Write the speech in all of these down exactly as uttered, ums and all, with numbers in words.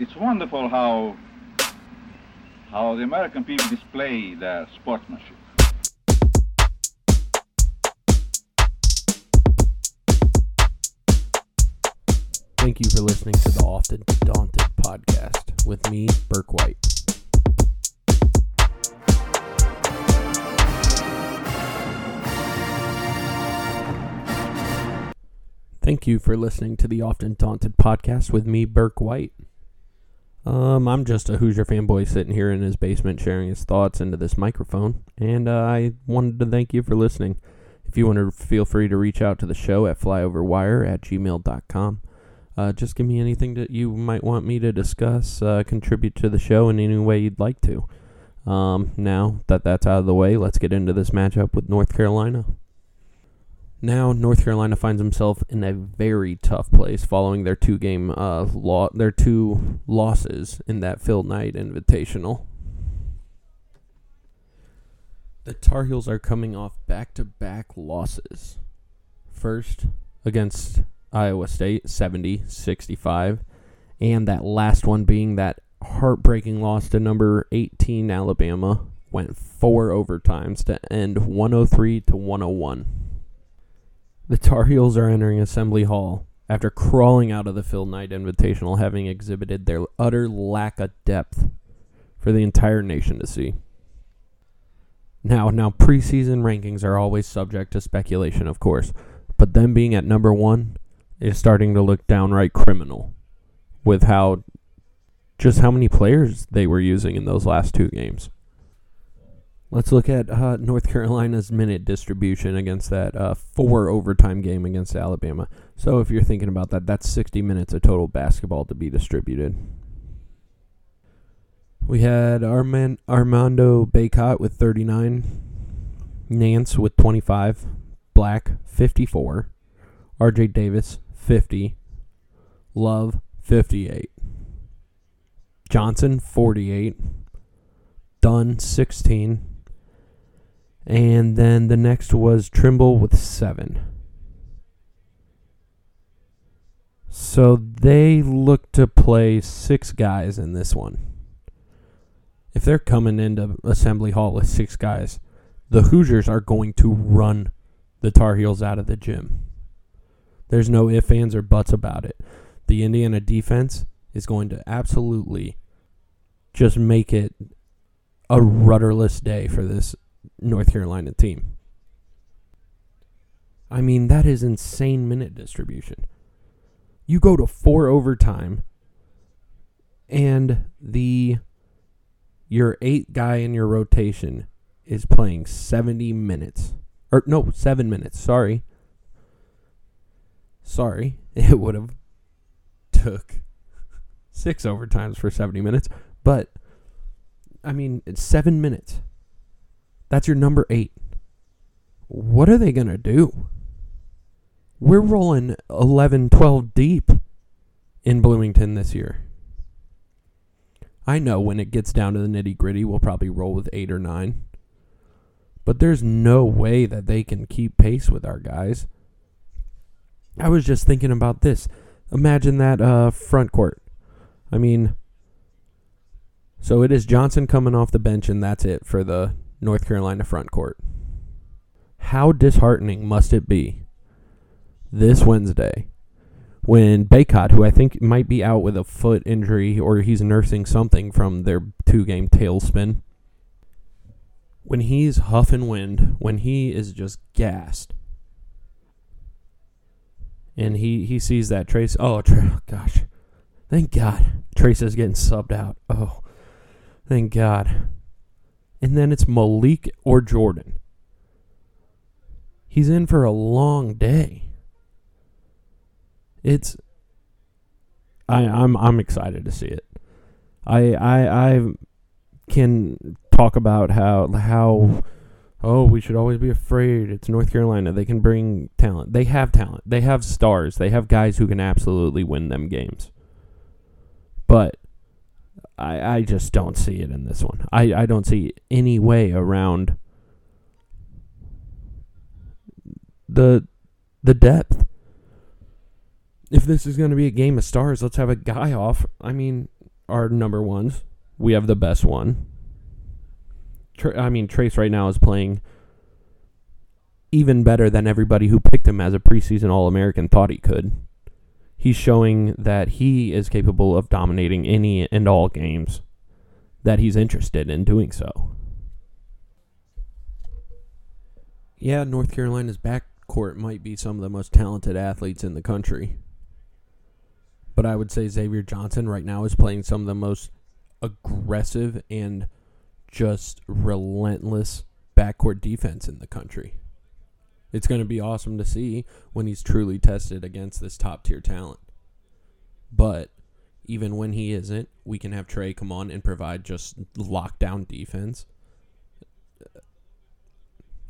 it's wonderful how how the American people display their sportsmanship. Thank you for listening to the Often Daunted Podcast with me, Burke White. Thank you for listening to the Often Daunted Podcast with me, Burke White. Um, I'm just a Hoosier fanboy sitting here in his basement sharing his thoughts into this microphone, and uh, I wanted to thank you for listening. If you want to, feel free to reach out to the show at flyoverwire at gmail dot com. Uh, just give me anything that you might want me to discuss, uh, contribute to the show in any way you'd like to. Um, now that that's out of the way, let's get into this matchup with North Carolina. Now, North Carolina finds himself in a very tough place following their two-game uh, lo- their two losses in that Phil Knight Invitational. The Tar Heels are coming off back-to-back losses. First, against Iowa State, seventy sixty-five, and that last one being that heartbreaking loss to number eighteen Alabama, went four overtimes to end one oh three to one oh one. The Tar Heels are entering Assembly Hall after crawling out of the Phil Knight Invitational, having exhibited their utter lack of depth for the entire nation to see. Now, now preseason rankings are always subject to speculation, of course, but them being at number one is starting to look downright criminal with how just how many players they were using in those last two games. Let's look at uh, North Carolina's minute distribution against that uh, four overtime game against Alabama. So if you're thinking about that, that's sixty minutes of total basketball to be distributed. We had Arman- Armando Bacot with thirty-nine, Nance with twenty-five, Black fifty-four, R J Davis fifty, Love fifty-eight, Johnson forty-eight, Dunn sixteen, and then the next was Trimble with seven. So they look to play six guys in this one. If they're coming into Assembly Hall with six guys, the Hoosiers are going to run the Tar Heels out of the gym. There's no ifs, ands, or buts about it. The Indiana defense is going to absolutely just make it a rudderless day for this North Carolina team. I mean, that is insane minute distribution. You go to four overtime, and the your eighth guy in your rotation is playing seventy minutes. Or no, seven minutes, sorry. Sorry, it would have took six overtimes for seventy minutes, but I mean, it's seven minutes. That's your number eight. What are they going to do? We're rolling eleven, twelve deep in Bloomington this year. I know when it gets down to the nitty-gritty, we'll probably roll with eight or nine. But there's no way that they can keep pace with our guys. I was just thinking about this. Imagine that uh, front court. I mean, so it is Johnson coming off the bench, and that's it for the North Carolina front court. How disheartening must it be this Wednesday when Bacot, who I think might be out with a foot injury or he's nursing something from their two-game tailspin, when he's huff and wind, when he is just gassed, and he, he sees that Trayce, oh, tra- gosh, thank God, Trayce is getting subbed out, oh. Thank God. And then it's Malik or Jordan. He's in for a long day. It's I, I'm I'm excited to see it. I I I can talk about how how oh we should always be afraid. It's North Carolina. They can bring talent. They have talent. They have stars. They have guys who can absolutely win them games. But I, I just don't see it in this one. I, I don't see any way around the the depth. If this is going to be a game of stars, let's have a guy off. I mean, our number ones. We have the best one. Tr- I mean, Trayce right now is playing even better than everybody who picked him as a preseason All-American thought he could. He's showing that he is capable of dominating any and all games that he's interested in doing so. Yeah, North Carolina's backcourt might be some of the most talented athletes in the country. But I would say Xavier Johnson right now is playing some of the most aggressive and just relentless backcourt defense in the country. It's going to be awesome to see when he's truly tested against this top-tier talent. But even when he isn't, we can have Trey come on and provide just lockdown defense.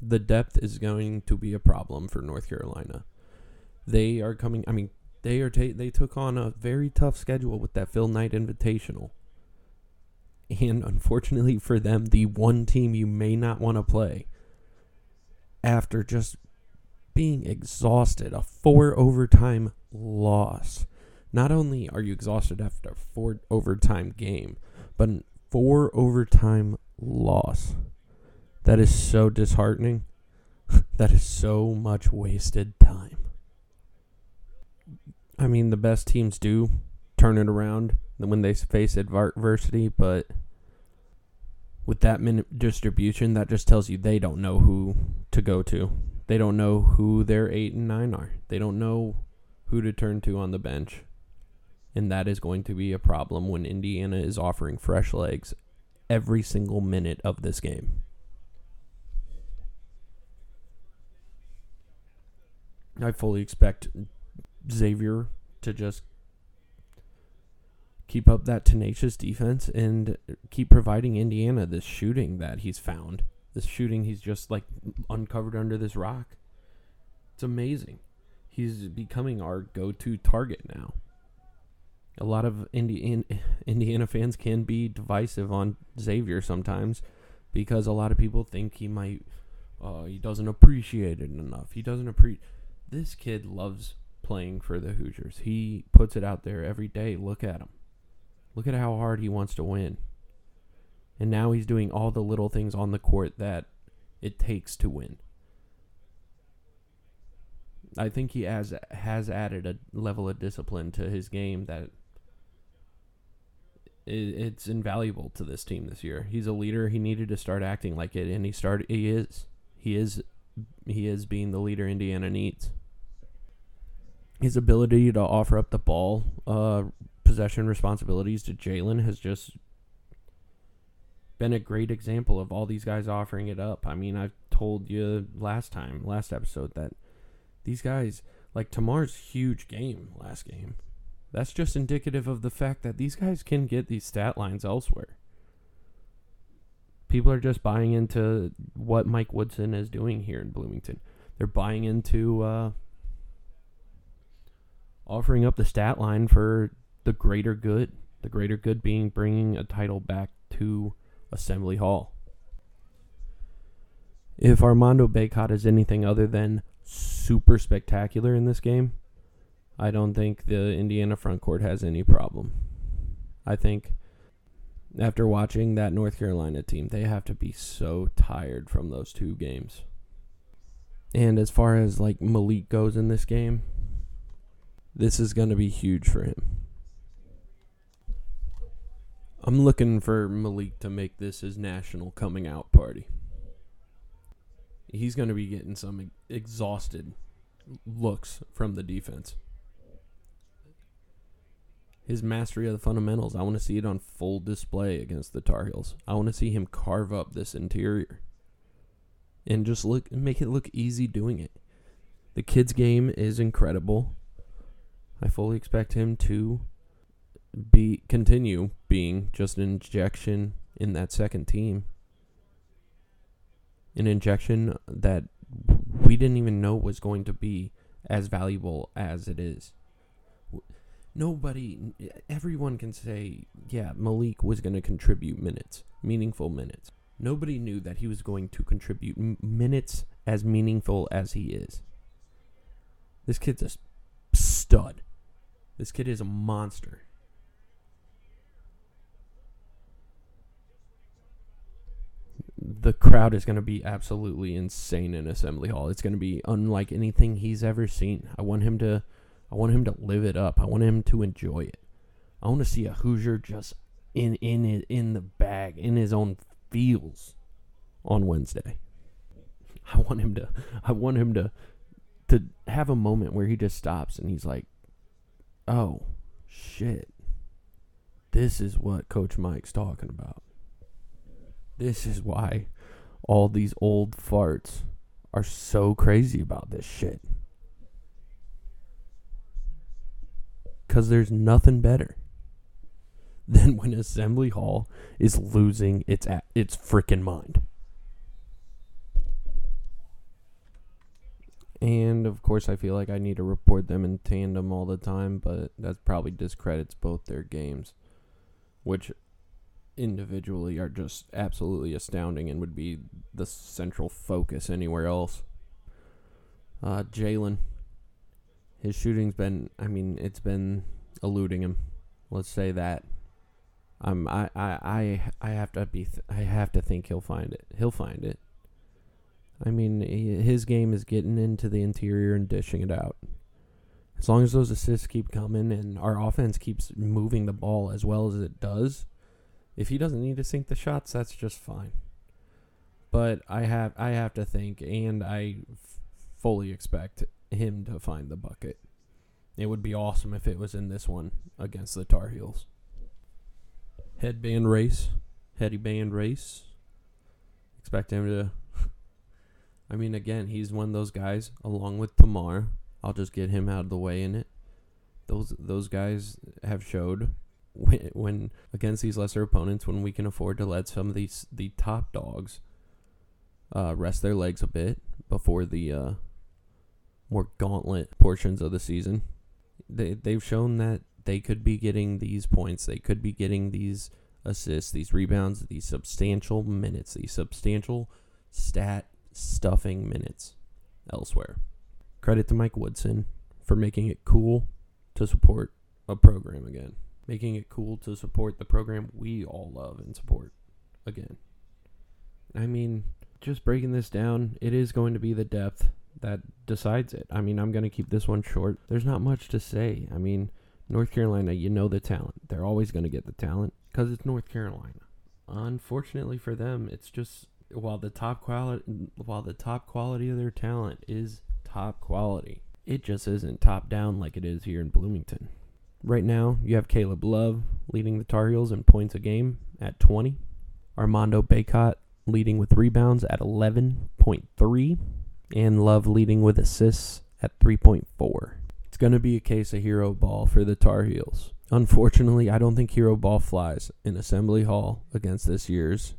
The depth is going to be a problem for North Carolina. They are coming, I mean, they are ta- they took on a very tough schedule with that Phil Knight Invitational. And unfortunately for them, the one team you may not want to play after just being exhausted, a four overtime loss. Not only are you exhausted after a four overtime game, but a four overtime loss. That is so disheartening. That is so much wasted time. I mean, the best teams do turn it around when they face adversity, but with that minute distribution, that just tells you they don't know who to go to. They don't know who their eight and nine are. They don't know who to turn to on the bench. And that is going to be a problem when Indiana is offering fresh legs every single minute of this game. I fully expect Xavier to just keep up that tenacious defense and keep providing Indiana this shooting that he's found. This shooting he's just like uncovered under this rock. It's amazing. He's becoming our go-to target now. A lot of Indiana, Indiana fans can be divisive on Xavier sometimes because a lot of people think he might, uh, he doesn't appreciate it enough. He doesn't appreciate. This kid loves playing for the Hoosiers. He puts it out there every day. Look at him. Look at how hard he wants to win. And now he's doing all the little things on the court that it takes to win. I think he has, has added a level of discipline to his game that it's invaluable to this team this year. He's a leader. He needed to start acting like it, and he started. He is. He is. He is being the leader Indiana needs. His ability to offer up the ball, uh, possession responsibilities to Jalen has just been a great example of all these guys offering it up. I mean, I told you last time, last episode, that these guys, like Tamar's huge game last game, that's just indicative of the fact that these guys can get these stat lines elsewhere. People are just buying into what Mike Woodson is doing here in Bloomington. They're buying into uh, offering up the stat line for the greater good. The greater good being bringing a title back to Assembly Hall. If Armando Bacot is anything other than super spectacular in this game, I don't think the Indiana front court has any problem. I think after watching that North Carolina team, they have to be so tired from those two games. And as far as like Malik goes in this game, this is going to be huge for him. I'm looking for Malik to make this his national coming out party. He's going to be getting some exhausted looks from the defense. His mastery of the fundamentals, I want to see it on full display against the Tar Heels. I want to see him carve up this interior and just look, make it look easy doing it. The kid's game is incredible. I fully expect him to be continue being just an injection in that second team. An injection that we didn't even know was going to be as valuable as it is. Nobody, everyone can say, yeah, Malik was going to contribute minutes, meaningful minutes. Nobody knew that he was going to contribute m- minutes as meaningful as he is. This kid's a stud. This kid is a monster. the crowd is going to be absolutely insane in Assembly Hall. It's going to be unlike anything he's ever seen. I want him to, I want him to live it up. I want him to enjoy it. I want to see a Hoosier just in in in the bag, in his own feels on Wednesday. I want him to, I want him to, to have a moment where he just stops and he's like, "Oh, shit. This is what Coach Mike's talking about. This is why all these old farts are so crazy about this shit." Because there's nothing better than when Assembly Hall is losing its a- its freaking mind. And, of course, I feel like I need to report them in tandem all the time, but that probably discredits both their games, which individually are just absolutely astounding and would be the central focus anywhere else. Uh, Jalen, his shooting's been, I mean, it's been eluding him. Let's say that. Um, I, I, I, I have to be, th- I have to think he'll find it. He'll find it. I mean, his game is getting into the interior and dishing it out. As long as those assists keep coming and our offense keeps moving the ball as well as it does, if he doesn't need to sink the shots, that's just fine. But I have I have to think, and I f- fully expect him to find the bucket. It would be awesome if it was in this one against the Tar Heels. Headband race. Headband race. Expect him to... I mean, again, he's one of those guys, along with Tamar. I'll just get him out of the way in it. Those those guys have showed when, when against these lesser opponents, when we can afford to let some of these the top dogs uh, rest their legs a bit before the uh, more gauntlet portions of the season. They, they've shown that they could be getting these points. They could be getting these assists, these rebounds, these substantial minutes, these substantial stat stuffing minutes elsewhere. Credit to Mike Woodson for making it cool to support a program again. Making it cool to support the program we all love and support again. I mean, just breaking this down, it is going to be the depth that decides it. I mean, I'm going to keep this one short. There's not much to say. I mean, North Carolina, you know the talent. They're always going to get the talent because it's North Carolina. Unfortunately for them, it's just... While the top quality, while the top quality of their talent is top quality, it just isn't top down like it is here in Bloomington. Right now, you have Caleb Love leading the Tar Heels in points a game at twenty. Armando Bacot leading with rebounds at eleven point three, and Love leading with assists at three point four. It's going to be a case of hero ball for the Tar Heels. Unfortunately, I don't think hero ball flies in Assembly Hall against this year's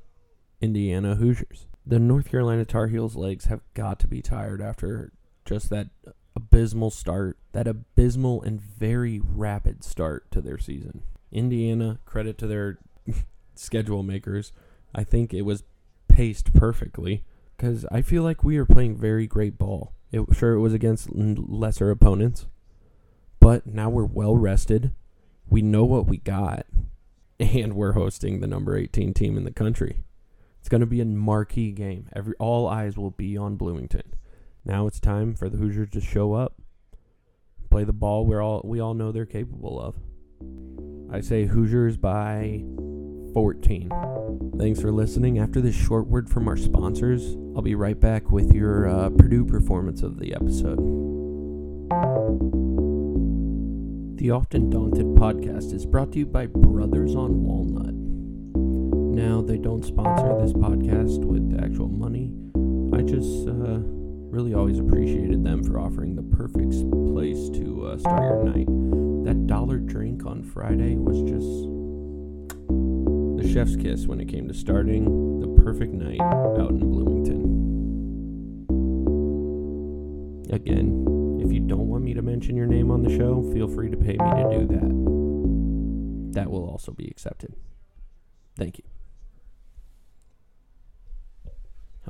Indiana Hoosiers. The North Carolina Tar Heels' legs have got to be tired after just that abysmal start, that abysmal and very rapid start to their season. Indiana, credit to their schedule makers, I think it was paced perfectly because I feel like we are playing very great ball. It, sure, it was against lesser opponents, but now we're well rested. We know what we got, and we're hosting the number eighteen team in the country. It's going to be a marquee game. Every all eyes will be on Bloomington. Now it's time for the Hoosiers to show up, play the ball we're all we all know they're capable of. I say Hoosiers by fourteen. Thanks for listening. After this short word from our sponsors, I'll be right back with your uh, Purdue performance of the episode. The Often Daunted Podcast is brought to you by Brothers on Walnut. Now, they don't sponsor this podcast with actual money. I just uh, really always appreciated them for offering the perfect place to uh, start your night. That dollar drink on Friday was just the chef's kiss when it came to starting the perfect night out in Bloomington. Again, if you don't want me to mention your name on the show, feel free to pay me to do that. That will also be accepted. Thank you.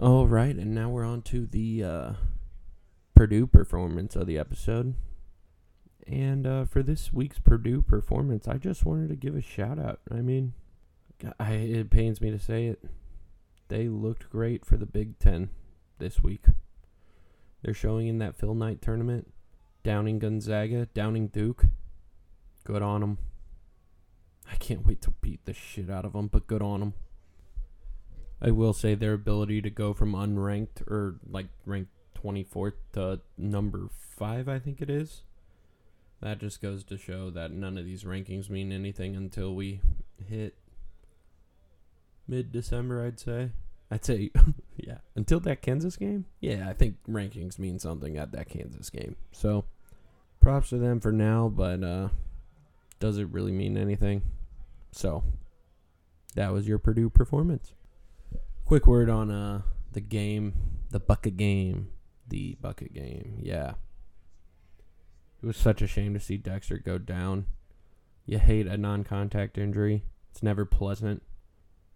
All right, and now we're on to the uh, Purdue performance of the episode. And uh, for this week's Purdue performance, I just wanted to give a shout out. I mean, I, it pains me to say it. they looked great for the Big Ten this week. They're showing in that Phil Knight tournament, downing Gonzaga, downing Duke. Good on them. I can't wait to beat the shit out of them, but good on them. I will say their ability to go from unranked or like ranked twenty-fourth to number five, I think it is. That just goes to show that none of these rankings mean anything until we hit mid-December, I'd say. I'd say, yeah, until that Kansas game? Yeah, I think rankings mean something at that Kansas game. So, props to them for now, but uh, does it really mean anything? So, that was your Purdue performance. Quick word on uh, the game, the bucket game, the bucket game, yeah. It was such a shame to see Dexter go down. You hate a non-contact injury. It's never pleasant.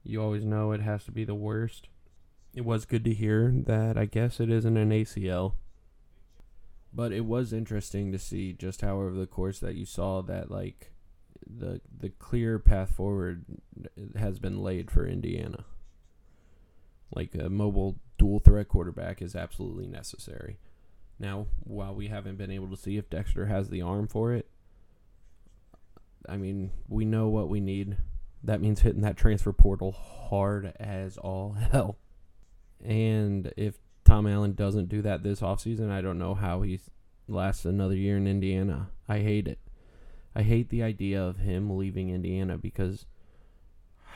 You always know it has to be the worst. It was good to hear that I guess it isn't an A C L. But it was interesting to see just how over the course that you saw that like the the clear path forward has been laid for Indiana. Like a mobile dual threat quarterback is absolutely necessary. Now, while we haven't been able to see if Dexter has the arm for it, I mean, we know what we need. That means hitting that transfer portal hard as all hell. And if Tom Allen doesn't do that this offseason, I don't know how he lasts another year in Indiana. I hate it. I hate the idea of him leaving Indiana because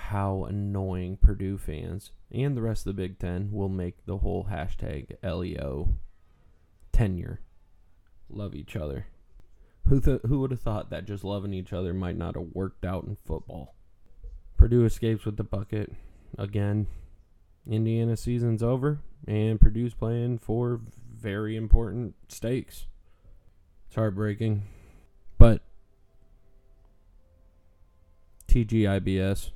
how annoying Purdue fans and the rest of the Big Ten will make the whole hashtag L E O tenure. Love each other. Who th- who would have thought that just loving each other might not have worked out in football? Purdue escapes with the bucket again. Indiana season's over, and Purdue's playing for very important stakes. It's heartbreaking, but T G I B S.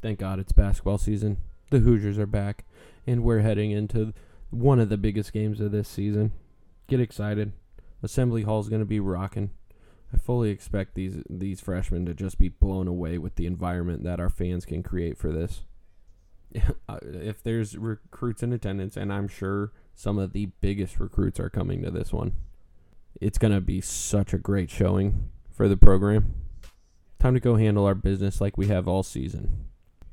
Thank God it's basketball season. The Hoosiers are back, and we're heading into one of the biggest games of this season. Get excited. Assembly Hall's going to be rocking. I fully expect these these freshmen to just be blown away with the environment that our fans can create for this. If there's recruits in attendance, and I'm sure some of the biggest recruits are coming to this one, it's going to be such a great showing for the program. Time to go handle our business like we have all season.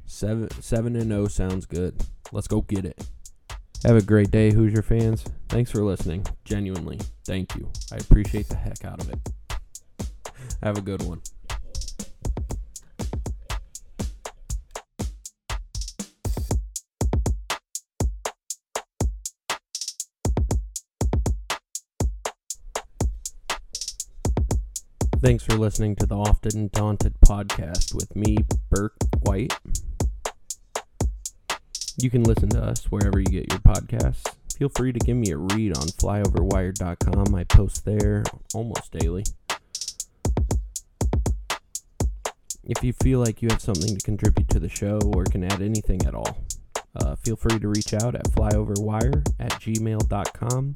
Seven, seven and oh sounds good. Let's go get it. Have a great day, Hoosier fans. Thanks for listening. Genuinely, thank you. I appreciate the heck out of it. Have a good one. Thanks for listening to the Often Daunted Podcast with me, Burke White. You can listen to us wherever you get your podcasts. Feel free to give me a read on flyover wire dot com. I post there almost daily. If you feel like you have something to contribute to the show or can add anything at all, uh, feel free to reach out at flyoverwire at gmail dot com.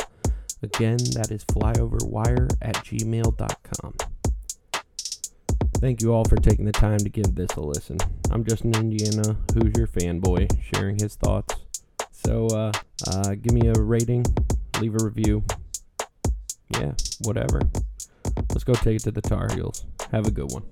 Again, that is flyoverwire at gmail dot com. Thank you all for taking the time to give this a listen. I'm just an Indiana Hoosier fanboy sharing his thoughts. So uh, uh, give me a rating, leave a review. Yeah, whatever. Let's go take it to the Tar Heels. Have a good one.